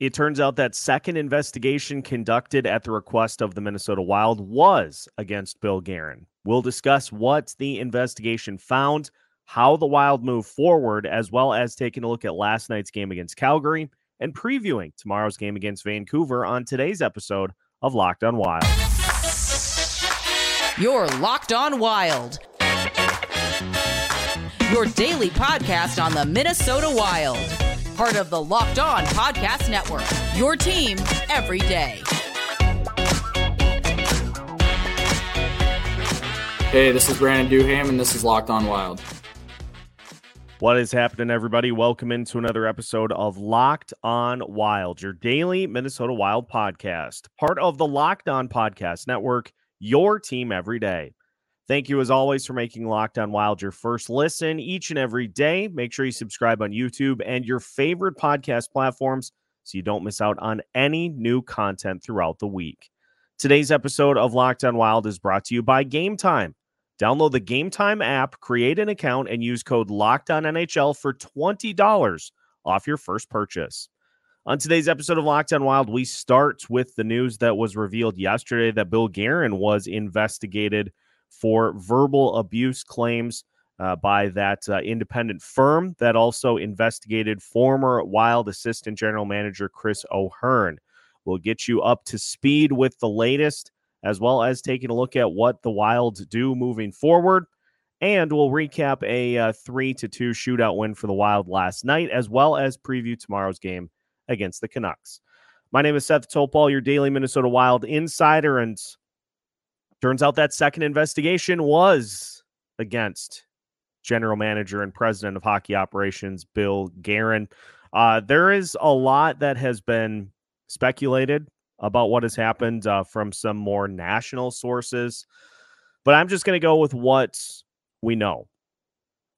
It turns out that second investigation conducted at the request of the Minnesota Wild was against Bill Guerin. We'll discuss what the investigation found, how the Wild move forward, as well as taking a look at last night's game against Calgary and previewing tomorrow's game against Vancouver on today's episode of Locked on Wild. You're Locked on Wild, your daily podcast on the Minnesota Wild. Part of the Locked On Podcast Network, your team every day. Hey, this is Brandon Duham, and this is Locked On Wild. What is happening, everybody? Welcome into another episode of Locked On Wild, your daily Minnesota Wild podcast. Part of the Locked On Podcast Network, your team every day. Thank you, as always, for making Locked On Wild your first listen each and every day. Make sure you subscribe on YouTube and your favorite podcast platforms so you don't miss out on any new content throughout the week. Today's episode of Locked On Wild is brought to you by Gametime. Download the Gametime app, create an account, and use code LOCKEDONNHL for $20 off your first purchase. On today's episode of Locked On Wild, we start with the news that was revealed yesterday that Bill Guerin was investigated for verbal abuse claims by that independent firm that also investigated former Wild Assistant General Manager Chris O'Hearn. We'll get you up to speed with the latest, as well as taking a look at what the Wild do moving forward. And we'll recap a 3-2 shootout win for the Wild last night, as well as preview tomorrow's game against the Canucks. My name is Seth Topol, your daily Minnesota Wild insider, and turns out that second investigation was against general manager and president of hockey operations, Bill Guerin. There is a lot that has been speculated about what has happened from some more national sources, but I'm just going to go with what we know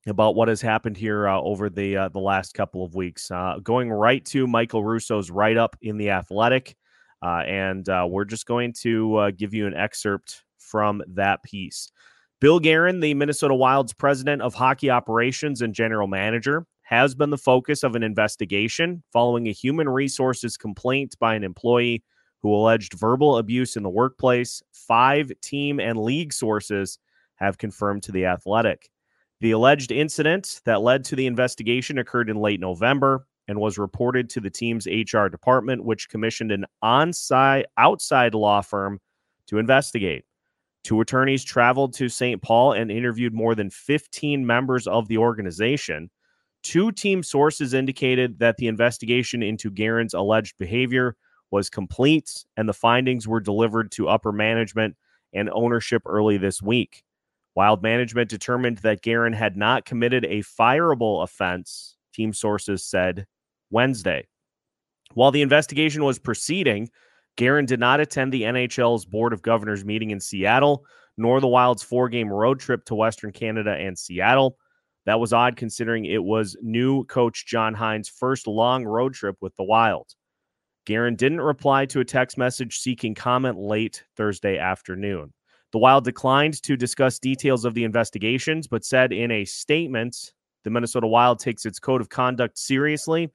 about what has happened here over the last couple of weeks. Going right to Michael Russo's write-up in the Athletic, and we're just going to give you an excerpt from that piece. Bill Guerin, the Minnesota Wild's president of hockey operations and general manager, has been the focus of an investigation following a human resources complaint by an employee who alleged verbal abuse in the workplace. 5 team and league sources have confirmed to The Athletic. The alleged incident that led to the investigation occurred in late November and was reported to the team's HR department, which commissioned an on-site outside law firm to investigate. 2 attorneys traveled to St. Paul and interviewed more than 15 members of the organization. 2 team sources indicated that the investigation into Guerin's alleged behavior was complete, and the findings were delivered to upper management and ownership early this week. Wild management determined that Guerin had not committed a fireable offense, team sources said Wednesday. While the investigation was proceeding, Guerin did not attend the NHL's Board of Governors meeting in Seattle, nor the Wild's 4-game road trip to Western Canada and Seattle. That was odd considering it was new coach John Hynes' first long road trip with the Wild. Guerin didn't reply to a text message seeking comment late Thursday afternoon. The Wild declined to discuss details of the investigations, but said in a statement, "The Minnesota Wild takes its code of conduct seriously.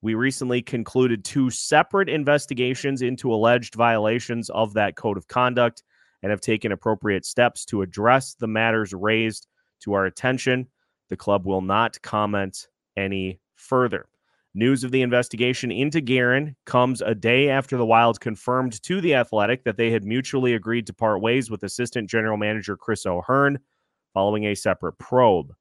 We recently concluded 2 separate investigations into alleged violations of that code of conduct and have taken appropriate steps to address the matters raised to our attention. The club will not comment any further." News of the investigation into Guerin comes a day after the Wild confirmed to The Athletic that they had mutually agreed to part ways with Assistant General Manager Chris O'Hearn following a separate probe.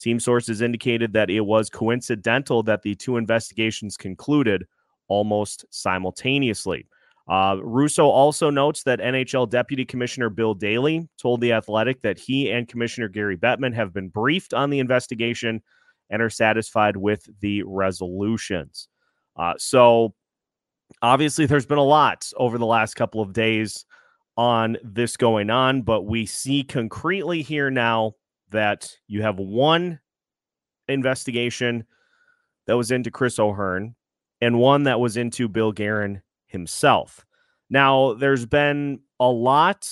Team sources indicated that it was coincidental that the 2 investigations concluded almost simultaneously. Russo also notes that NHL Deputy Commissioner Bill Daly told The Athletic that he and Commissioner Gary Bettman have been briefed on the investigation and are satisfied with the resolutions. So obviously there's been a lot over the last couple of days on this going on, but we see concretely here now that you have 1 investigation that was into Chris O'Hearn and 1 that was into Bill Guerin himself. Now, there's been a lot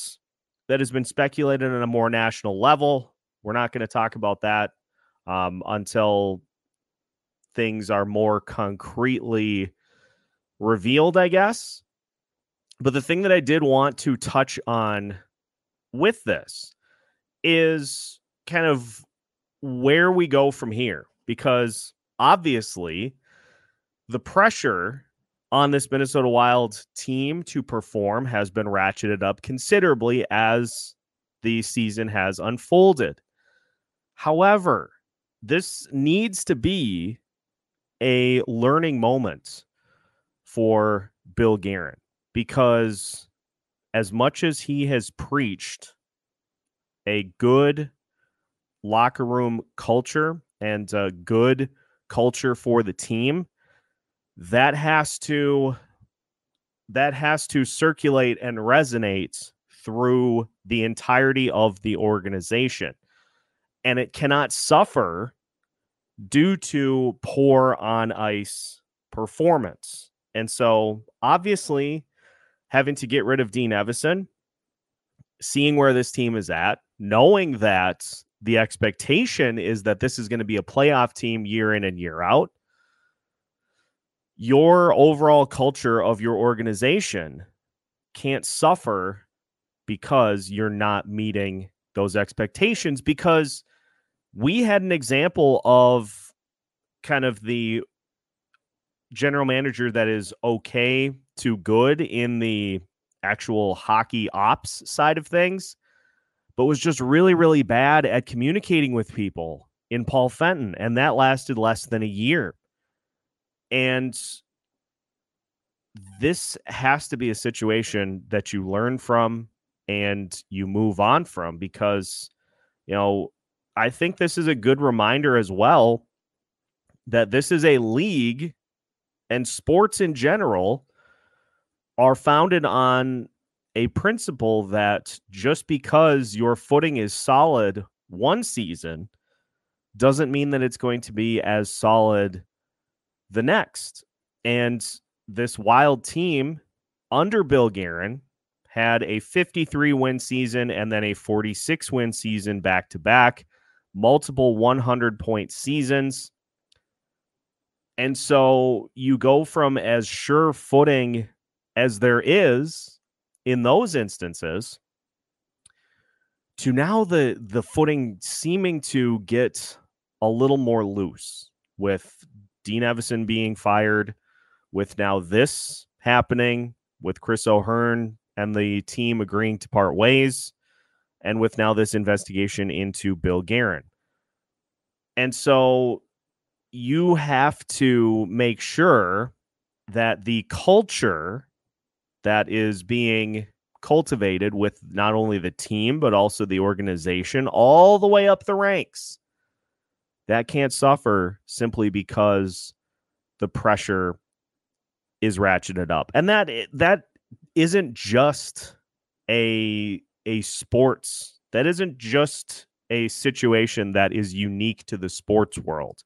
that has been speculated on a more national level. We're not going to talk about that until things are more concretely revealed, I guess. But the thing that I did want to touch on with this is kind of where we go from here, because obviously the pressure on this Minnesota Wild team to perform has been ratcheted up considerably as the season has unfolded. However, this needs to be a learning moment for Bill Guerin, because as much as he has preached a good locker room culture and a good culture for the team, that has to circulate and resonate through the entirety of the organization. And it cannot suffer due to poor on-ice performance. And so, obviously, having to get rid of Dean Evason, seeing where this team is at, knowing that the expectation is that this is going to be a playoff team year in and year out, your overall culture of your organization can't suffer because you're not meeting those expectations, because we had an example of kind of the general manager that is okay to good in the actual hockey ops side of things, but was just really, really bad at communicating with people in Paul Fenton. And that lasted less than a year. And this has to be a situation that you learn from and you move on from, because, you know, I think this is a good reminder as well that this is a league, and sports in general are founded on a principle that just because your footing is solid one season doesn't mean that it's going to be as solid the next. And this Wild team under Bill Guerin had a 53-win season and then a 46-win season back-to-back, multiple 100-point seasons. And so you go from as sure footing as there is in those instances to now the footing seeming to get a little more loose, with Dean Evason being fired, with now this happening, with Chris O'Hearn and the team agreeing to part ways, and with now this investigation into Bill Guerin. And so you have to make sure that the culture that is being cultivated with not only the team, but also the organization, all the way up the ranks, that can't suffer simply because the pressure is ratcheted up. And that isn't just a sports. That isn't just a situation that is unique to the sports world.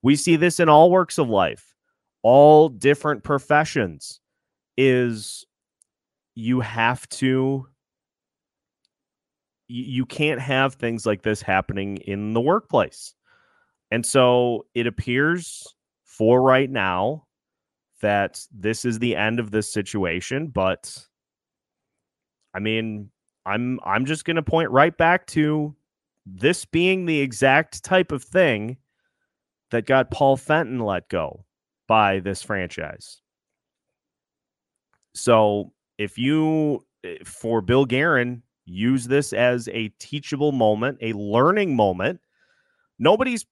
We see this in all works of life, all different professions, is you can't have things like this happening in the workplace. And so it appears for right now that this is the end of this situation, but I mean, I'm just going to point right back to this being the exact type of thing that got Paul Fenton let go by this franchise. So for Bill Guerin, use this as a teachable moment, a learning moment. Nobody's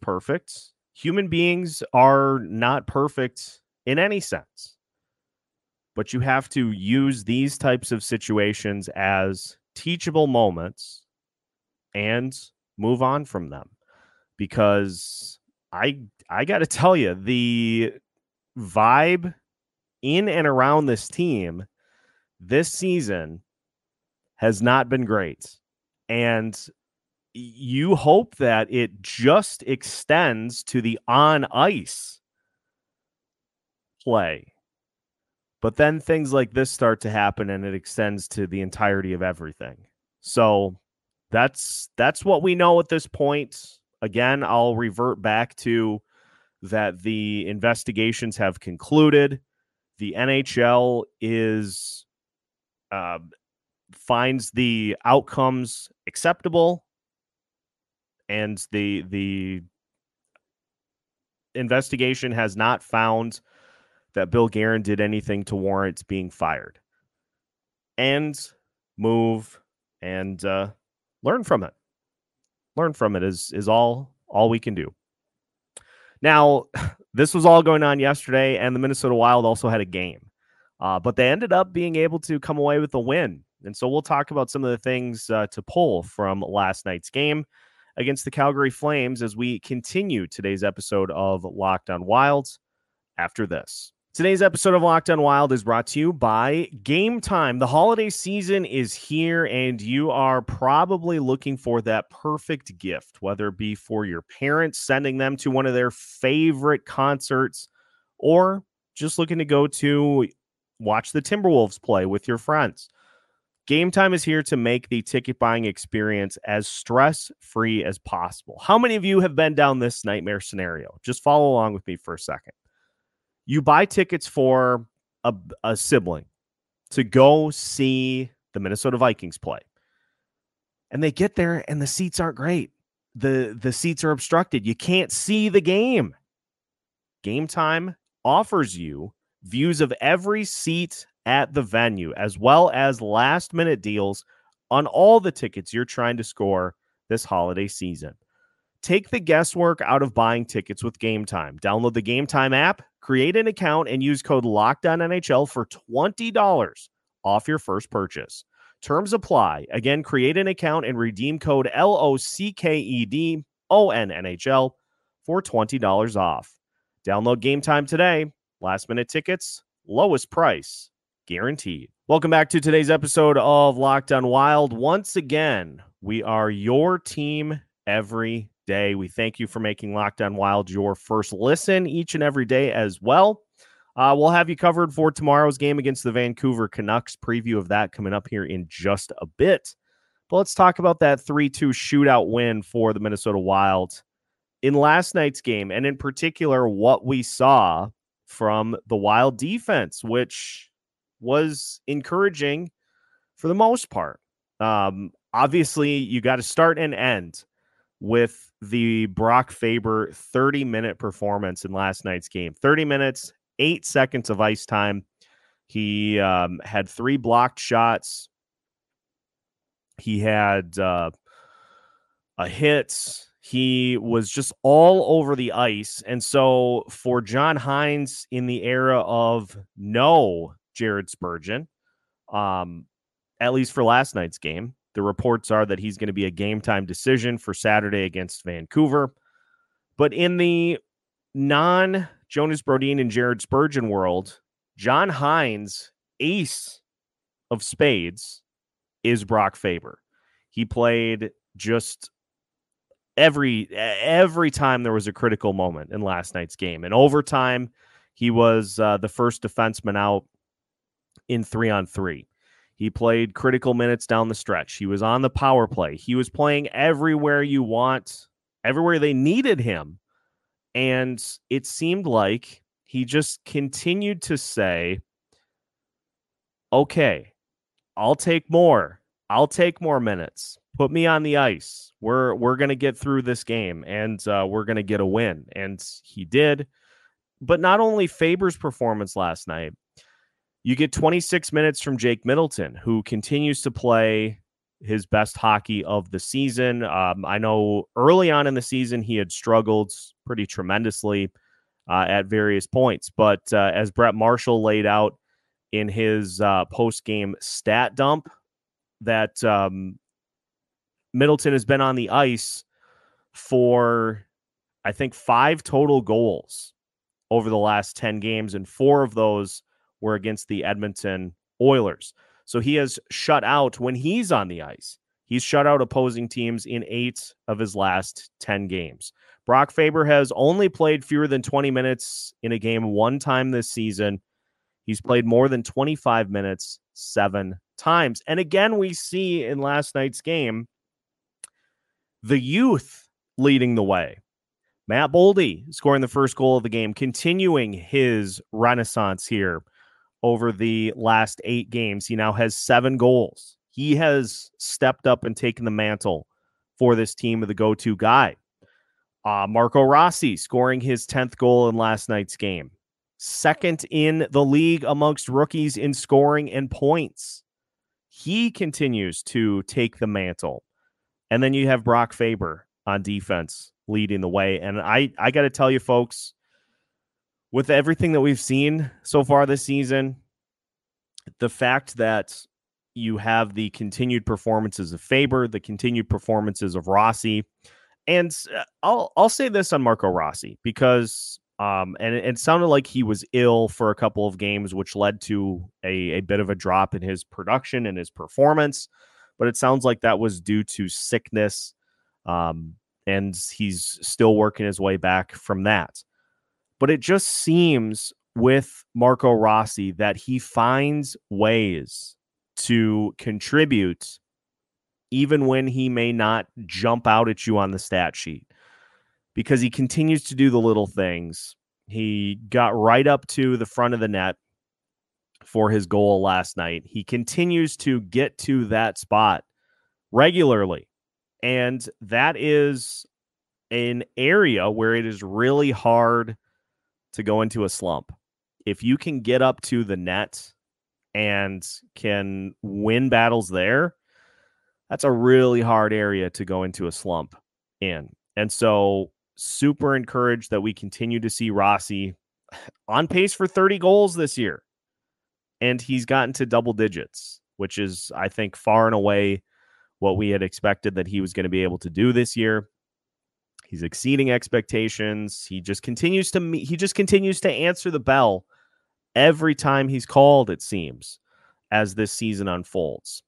perfect. Human beings are not perfect in any sense, but you have to use these types of situations as teachable moments and move on from them. Because I got to tell you, the vibe in and around this team this season has not been great. And you hope that it just extends to the on-ice play. But then things like this start to happen, and it extends to the entirety of everything. So that's what we know at this point. Again, I'll revert back to that the investigations have concluded. the NHL is finds the outcomes acceptable and the investigation has not found that Bill Guerin did anything to warrant being fired, and move and learn from it. Learn from it is all we can do. Now, this was all going on yesterday, and the Minnesota Wild also had a game. But they ended up being able to come away with a win. And so we'll talk about some of the things to pull from last night's game against the Calgary Flames as we continue today's episode of Locked on Wild after this. Today's episode of Locked on Wild is brought to you by Gametime. The holiday season is here, and you are probably looking for that perfect gift, whether it be for your parents, sending them to one of their favorite concerts, or just looking to go to watch the Timberwolves play with your friends. Gametime is here to make the ticket buying experience as stress-free as possible. How many of you have been down this nightmare scenario? Just follow along with me for a second. You buy tickets for a sibling to go see the Minnesota Vikings play. And they get there and the seats aren't great. The seats are obstructed. You can't see the game. Gametime offers you views of every seat at the venue, as well as last-minute deals on all the tickets you're trying to score this holiday season. Take the guesswork out of buying tickets with Gametime. Download the Gametime app, create an account, and use code LOCKEDONNHL for $20 off your first purchase. Terms apply. Again, create an account and redeem code LOCKEDONNHL for $20 off. Download Gametime today. Last-minute tickets, lowest price, guaranteed. Welcome back to today's episode of Locked on Wild. Once again, we are your team every day. We thank you for making Lockdown Wild your first listen each and every day as well. We'll have you covered for tomorrow's game against the Vancouver Canucks. Preview of that coming up here in just a bit. But let's talk about that 3-2 shootout win for the Minnesota Wild in last night's game, and in particular, what we saw from the Wild defense, which was encouraging for the most part. Obviously, you got to start and end with the Brock Faber 30-minute performance in last night's game. 30 minutes, 8 seconds of ice time. He had 3 blocked shots. He had a hit. He was just all over the ice. And so for John Hynes in the era of no Jared Spurgeon, at least for last night's game, the reports are that he's going to be a game time decision for Saturday against Vancouver. But in the non-Jonas Brodin and Jared Spurgeon world, John Hynes, ace of spades, is Brock Faber. He played just every time there was a critical moment in last night's game. In overtime, he was the first defenseman out in 3-on-3. He played critical minutes down the stretch. He was on the power play. He was playing everywhere you want, everywhere they needed him. And it seemed like he just continued to say, okay, I'll take more. I'll take more minutes. Put me on the ice. We're going to get through this game, and we're going to get a win. And he did. But not only Faber's performance last night, you get 26 minutes from Jake Middleton, who continues to play his best hockey of the season. I know early on in the season, he had struggled pretty tremendously at various points. But as Brett Marshall laid out in his post-game stat dump, that Middleton has been on the ice for, I think, 5 total goals over the last 10 games, and 4 of those were against the Edmonton Oilers. So he has shut out, when he's on the ice, he's shut out opposing teams in 8 of his last 10 games. Brock Faber has only played fewer than 20 minutes in a game 1 time this season. He's played more than 25 minutes 7 times. And again, we see in last night's game, the youth leading the way. Matt Boldy scoring the first goal of the game, continuing his renaissance here over the last 8 games. He now has 7 goals. He has stepped up and taken the mantle for this team of the go-to guy. Marco Rossi scoring his 10th goal in last night's game. Second in the league amongst rookies in scoring and points. He continues to take the mantle. And then you have Brock Faber on defense leading the way. And I got to tell you, folks, with everything that we've seen so far this season, the fact that you have the continued performances of Faber, the continued performances of Rossi, and I'll say this on Marco Rossi, because and it sounded like he was ill for a couple of games, which led to a bit of a drop in his production and his performance. But it sounds like that was due to sickness, and he's still working his way back from that. But it just seems with Marco Rossi that he finds ways to contribute even when he may not jump out at you on the stat sheet, because he continues to do the little things. He got right up to the front of the net for his goal last night. He continues to get to that spot regularly. And that is an area where it is really hard to go into a slump. If you can get up to the net and can win battles there, that's a really hard area to go into a slump in. And so super encouraged that we continue to see Rossi on pace for 30 goals this year. And he's gotten to double digits, which is, I think, far and away what we had expected that he was going to be able to do this year. He's exceeding expectations. He just continues to answer the bell every time he's called, it seems, as this season unfolds.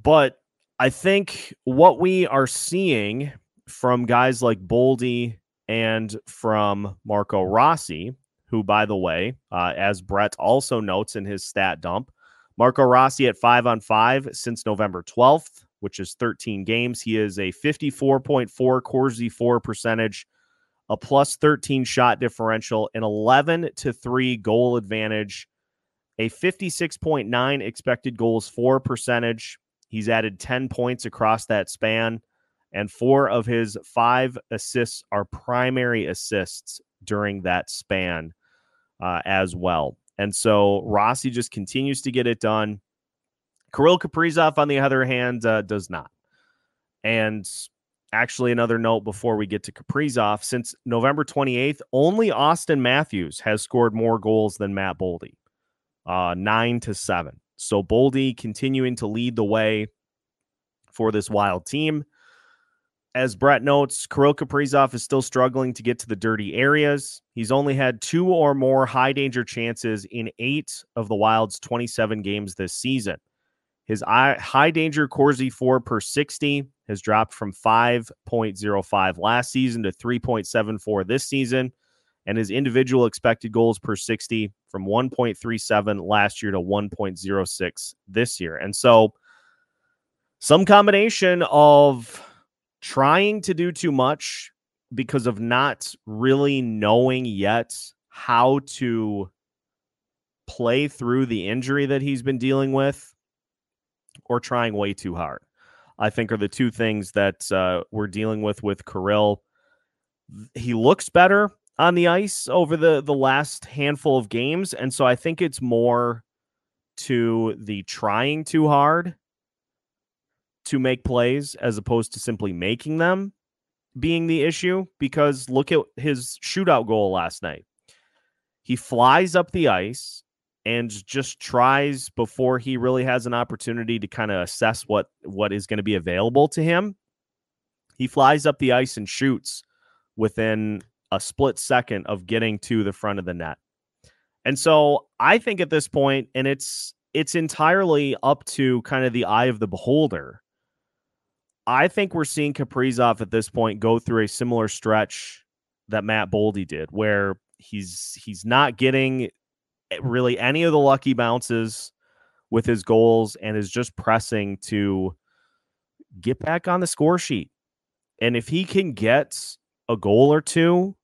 But I think what we are seeing from guys like Boldy and from Marco Rossi, who, by the way, as Brett also notes in his stat dump, Marco Rossi at 5-on-5 since November 12th, which is 13 games. He is a 54.4 Corsi 4 percentage, a plus 13 shot differential, an 11-3 goal advantage, a 56.9 expected goals for percentage. He's added 10 points across that span, and 4 of his 5 assists are primary assists during that span as well. And so Rossi just continues to get it done. Kirill Kaprizov, on the other hand, does not. And actually, another note before we get to Kaprizov, since November 28th, only Austin Matthews has scored more goals than Matt Boldy, 9-7. So Boldy continuing to lead the way for this Wild team. As Brett notes, Kirill Kaprizov is still struggling to get to the dirty areas. He's only had 2 or more high-danger chances in 8 of the Wild's 27 games this season. His high-danger Corsi 4 per 60 has dropped from 5.05 last season to 3.74 this season, and his individual expected goals per 60 from 1.37 last year to 1.06 this year. And so some combination of trying to do too much because of not really knowing yet how to play through the injury that he's been dealing with, or trying way too hard, I think, are the two things that we're dealing with Kirill. He looks better on the ice over the last handful of games, and so I think it's more to the trying too hard to make plays as opposed to simply making them being the issue, because look at his shootout goal last night. He flies up the ice and just tries before he really has an opportunity to kind of assess what is going to be available to him. He flies up the ice and shoots within a split second of getting to the front of the net. And so I think at this point, and it's entirely up to kind of the eye of the beholder, I think we're seeing Kaprizov at this point go through a similar stretch that Matt Boldy did, where he's not getting really any of the lucky bounces with his goals and is just pressing to get back on the score sheet. And if he can get a goal or two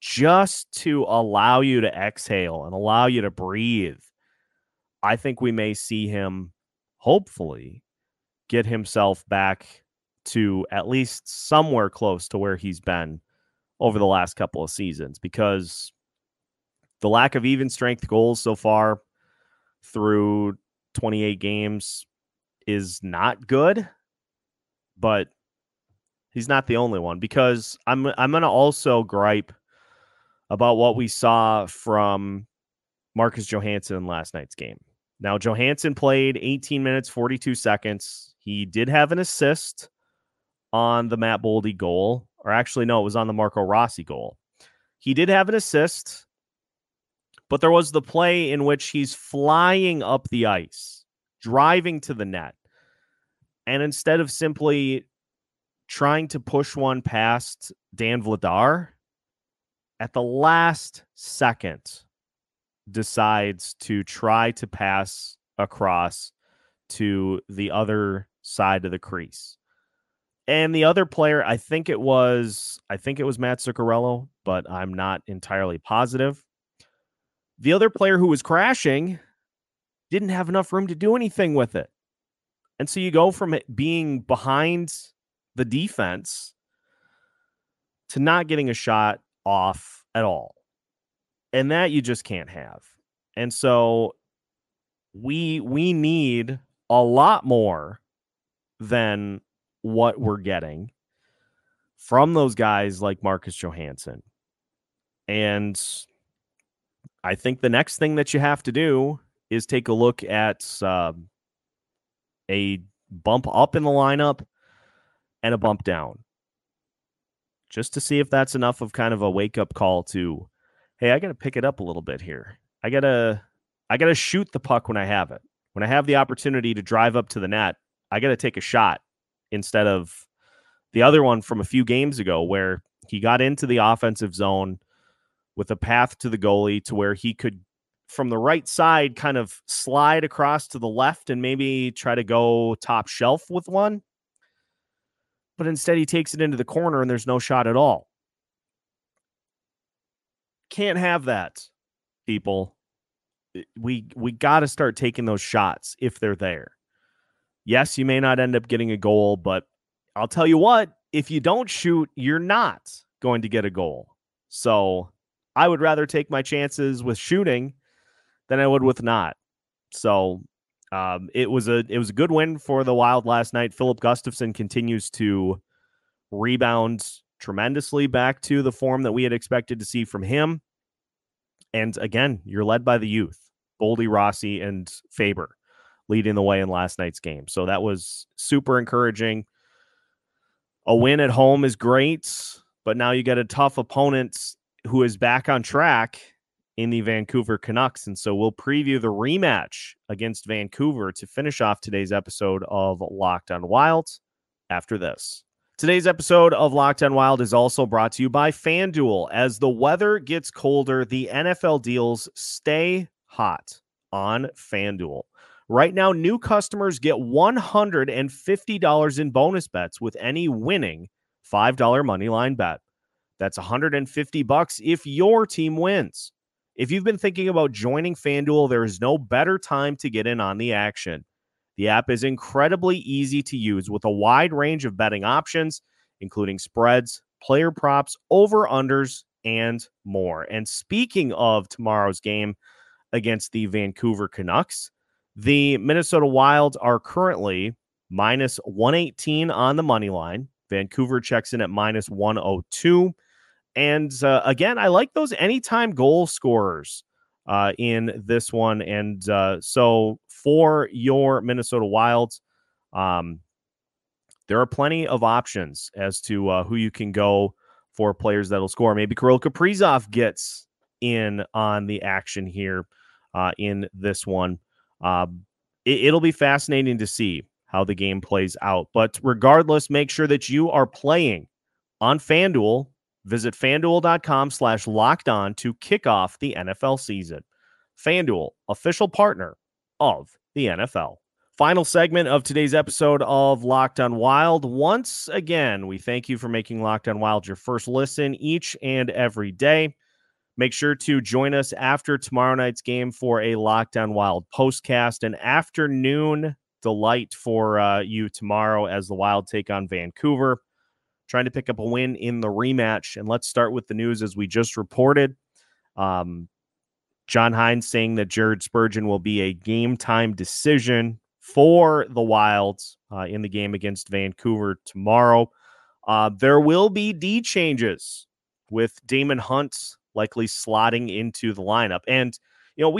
just to allow you to exhale and allow you to breathe, I think we may see him hopefully get himself back to at least somewhere close to where he's been over the last couple of seasons, because the lack of even strength goals so far through 28 games is not good, but he's not the only one, because I'm going to also gripe about what we saw from Marcus Johansson in last night's game. Now, Johansson played 18 minutes, 42 seconds. He did have an assist on the Matt Boldy goal, or actually, no, it was on the Marco Rossi goal. He did have an assist, but there was the play in which he's flying up the ice, driving to the net. And instead of simply trying to push one past Dan Vladar, at the last second decides to try to pass across to the other side of the crease. And the other player, I think it was Matt Zuccarello, but I'm not entirely positive. The other player who was crashing didn't have enough room to do anything with it. And so you go from it being behind the defense to not getting a shot off at all. And that you just can't have. And so we need a lot more than what we're getting from those guys like Marcus Johansson. And I think the next thing that you have to do is take a look at a bump up in the lineup and a bump down, just to see if that's enough of kind of a wake-up call to, hey, I got to pick it up a little bit here. I gotta shoot the puck when I have it. When I have the opportunity to drive up to the net, I got to take a shot, instead of the other one from a few games ago where he got into the offensive zone with a path to the goalie to where he could, from the right side, kind of slide across to the left and maybe try to go top shelf with one. But instead, he takes it into the corner and there's no shot at all. Can't have that, people. We got to start taking those shots if they're there. Yes, you may not end up getting a goal, but I'll tell you what, if you don't shoot, you're not going to get a goal. So I would rather take my chances with shooting than I would with not. So it was a good win for the Wild last night. Filip Gustavsson continues to rebound tremendously back to the form that we had expected to see from him. And again, you're led by the youth, Boldy, Rossi, and Faber leading the way in last night's game. So that was super encouraging. A win at home is great, but now you get a tough opponent who is back on track in the Vancouver Canucks. And so we'll preview the rematch against Vancouver to finish off today's episode of Locked on Wild after this. Today's episode of Locked on Wild is also brought to you by FanDuel. As the weather gets colder, the NFL deals stay hot on FanDuel. Right now, new customers get $150 in bonus bets with any winning $5 moneyline bet. That's $150 if your team wins. If you've been thinking about joining FanDuel, there is no better time to get in on the action. The app is incredibly easy to use with a wide range of betting options, including spreads, player props, over-unders, and more. And speaking of tomorrow's game against the Vancouver Canucks, the Minnesota Wild are currently minus 118 on the money line. Vancouver checks in at minus 102. And again, I like those anytime goal scorers in this one. And so for your Minnesota Wilds, there are plenty of options as to who you can go for players that'll score. Maybe Kirill Kaprizov gets in on the action here in this one. It'll be fascinating to see how the game plays out. But regardless, make sure that you are playing on FanDuel. Visit FanDuel.com/lockedon to kick off the NFL season. FanDuel, official partner of the NFL. Final segment of today's episode of Locked on Wild. Once again, we thank you for making Locked on Wild your first listen each and every day. Make sure to join us after tomorrow night's game for a Locked on Wild postcast, an afternoon delight for you tomorrow as the Wild take on Vancouver, trying to pick up a win in the rematch. And let's start with the news as we just reported. John Hynes saying that Jared Spurgeon will be a game time decision for the Wilds in the game against Vancouver tomorrow. There will be D changes with Damon Hunt likely slotting into the lineup. And, you know,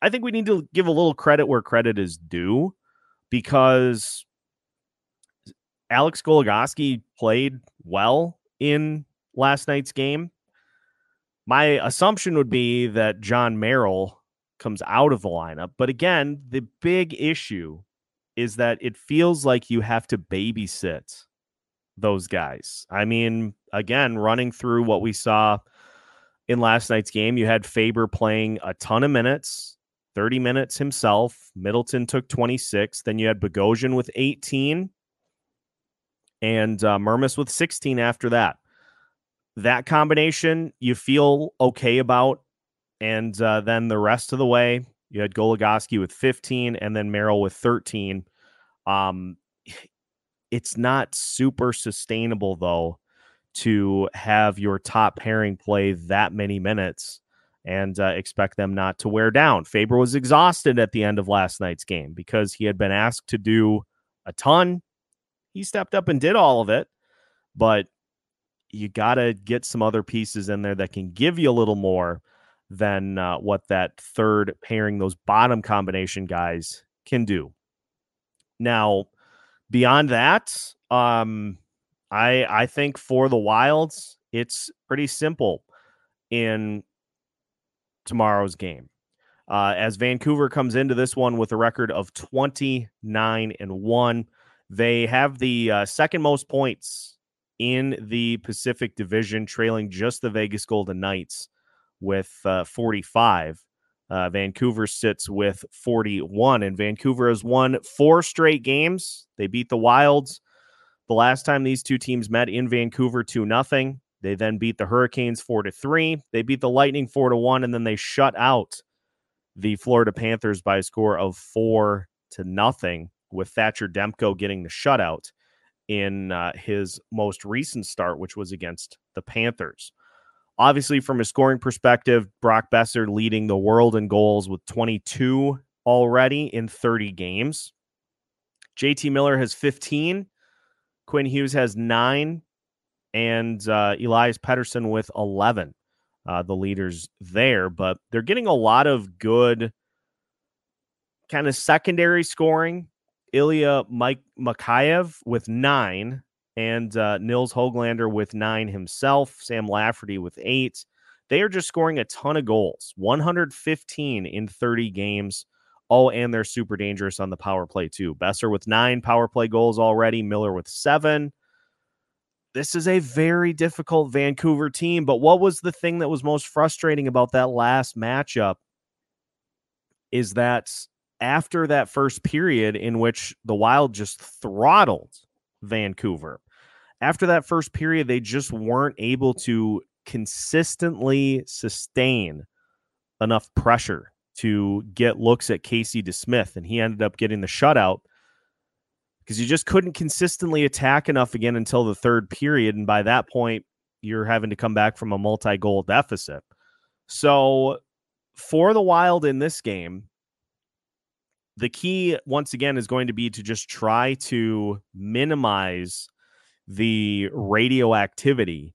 I think we need to give a little credit where credit is due, because Alex Goligoski played well in last night's game. My assumption would be that John Merrill comes out of the lineup. But again, the big issue is that it feels like you have to babysit those guys. I mean, again, running through what we saw in last night's game, you had Faber playing a ton of minutes, 30 minutes himself. Middleton took 26. Then you had Bogosian with 18 and Mermis with 16 after that. That combination you feel okay about. And then the rest of the way, you had Goligoski with 15 and then Merrill with 13. It's not super sustainable, though, to have your top pairing play that many minutes and expect them not to wear down. Faber was exhausted at the end of last night's game because he had been asked to do a ton. He stepped up and did all of it, but you got to get some other pieces in there that can give you a little more than what that third pairing, those bottom combination guys, can do. Now, beyond that, I think for the Wilds, it's pretty simple in tomorrow's game. As Vancouver comes into this one with a record of 29-1, they have the second most points in the Pacific Division, trailing just the Vegas Golden Knights with 45. Vancouver sits with 41, and Vancouver has won 4 straight games. They beat the Wilds the last time these two teams met in Vancouver 2-0. They then beat the Hurricanes 4-3. They beat the Lightning 4-1, and then they shut out the Florida Panthers by a score of 4-0, with Thatcher Demko getting the shutout in his most recent start, which was against the Panthers. Obviously, from a scoring perspective, Brock Besser leading the world in goals with 22 already in 30 games. JT Miller has 15. Quinn Hughes has 9. And Elias Pettersson with 11. The leaders there. But they're getting a lot of good kind of secondary scoring. Ilya Mikheyev with 9. And Nils Höglander with 9 himself, Sam Lafferty with 8. They are just scoring a ton of goals, 115 in 30 games. Oh, and they're super dangerous on the power play, too. Besser with 9 power play goals already, Miller with 7. This is a very difficult Vancouver team, but what was the thing that was most frustrating about that last matchup is that after that first period in which the Wild just throttled Vancouver, after that first period, they just weren't able to consistently sustain enough pressure to get looks at Casey DeSmith, and he ended up getting the shutout because you just couldn't consistently attack enough again until the third period, and by that point, you're having to come back from a multi-goal deficit. So for the Wild in this game, the key, once again, is going to be to just try to minimize the radioactivity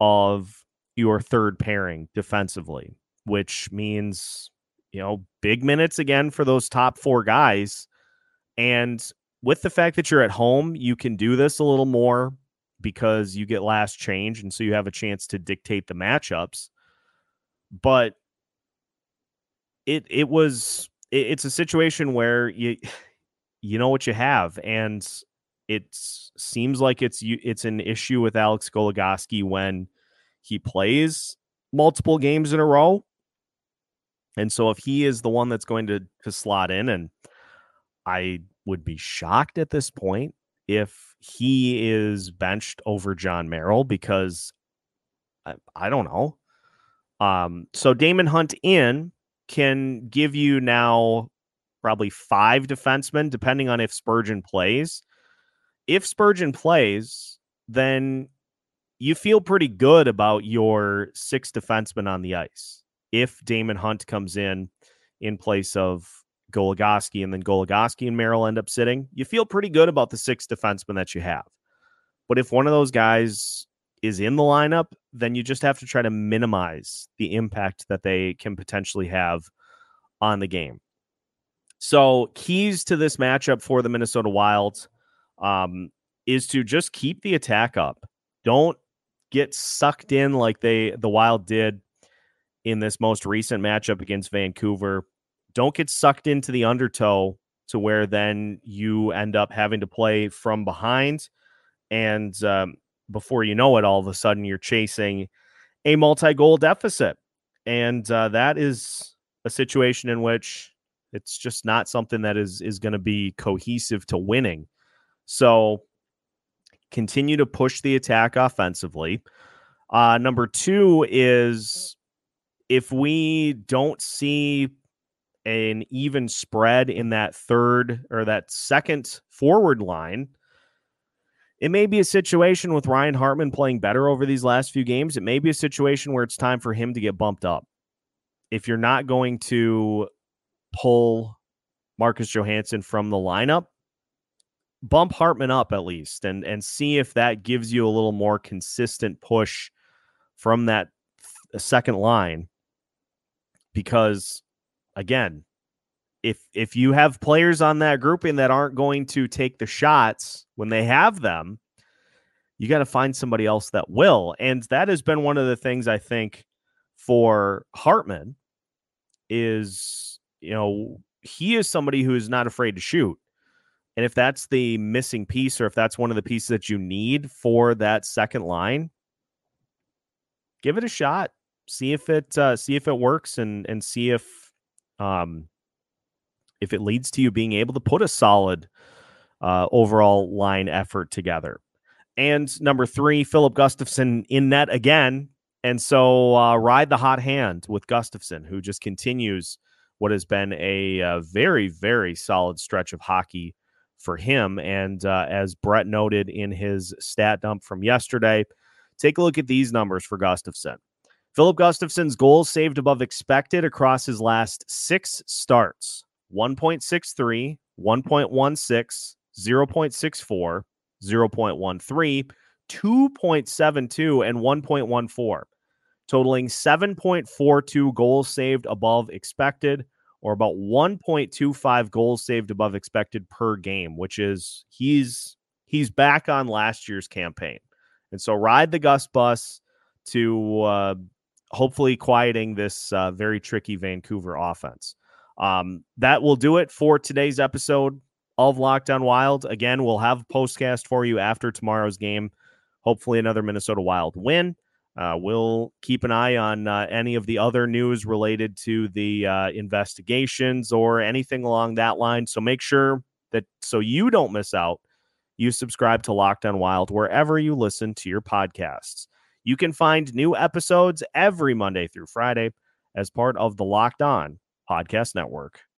of your third pairing defensively, which means, you know, big minutes again for those top 4 guys. And with the fact that you're at home, you can do this a little more because you get last change, and so you have a chance to dictate the matchups. But it was... It's a situation where you know what you have, and it seems like it's an issue with Alex Goligoski when he plays multiple games in a row. And so if he is the one that's going to slot in, and I would be shocked at this point if he is benched over John Merrill, because I don't know. So Damon Hunt in can give you now probably five defensemen, depending on if Spurgeon plays. If Spurgeon plays, then you feel pretty good about your six defensemen on the ice. If Damon Hunt comes in place of Goligoski, and then Goligoski and Merrill end up sitting, you feel pretty good about the six defensemen that you have. But if one of those guys is in the lineup, then you just have to try to minimize the impact that they can potentially have on the game. So keys to this matchup for the Minnesota Wild is to just keep the attack up. Don't get sucked in like the Wild did in this most recent matchup against Vancouver. Don't get sucked into the undertow to where then you end up having to play from behind. And before you know it, all of a sudden you're chasing a multi-goal deficit. And that is a situation in which it's just not something that is going to be cohesive to winning. So continue to push the attack offensively. Number two is, if we don't see an even spread in that third or that second forward line, it may be a situation with Ryan Hartman playing better over these last few games. It may be a situation where it's time for him to get bumped up. If you're not going to pull Marcus Johansson from the lineup, bump Hartman up at least, and see if that gives you a little more consistent push from that second line. Because again, if you have players on that grouping that aren't going to take the shots when they have them, you got to find somebody else that will. And that has been one of the things I think for Hartman is, you know, he is somebody who is not afraid to shoot. And if that's the missing piece, or if that's one of the pieces that you need for that second line, give it a shot. See if it works, and see if it leads to you being able to put a solid overall line effort together. And number three, Filip Gustavsson in net again. And so ride the hot hand with Gustavsson, who just continues what has been a very, very solid stretch of hockey for him. And as Brett noted in his stat dump from yesterday, take a look at these numbers for Gustavsson. Filip Gustavsson's goals saved above expected across his last six starts: 1.63, 1.16, 0.64, 0.13, 2.72, and 1.14, totaling 7.42 goals saved above expected, or about 1.25 goals saved above expected per game, which is he's back on last year's campaign. And so ride the Gus bus to hopefully quieting this very tricky Vancouver offense. That will do it for today's episode of Locked on Wild. Again, we'll have a postcast for you after tomorrow's game. Hopefully another Minnesota Wild win. We'll keep an eye on any of the other news related to the investigations or anything along that line. So make sure that, so you don't miss out, you subscribe to Locked on Wild wherever you listen to your podcasts. You can find new episodes every Monday through Friday as part of the Locked On Podcast Network.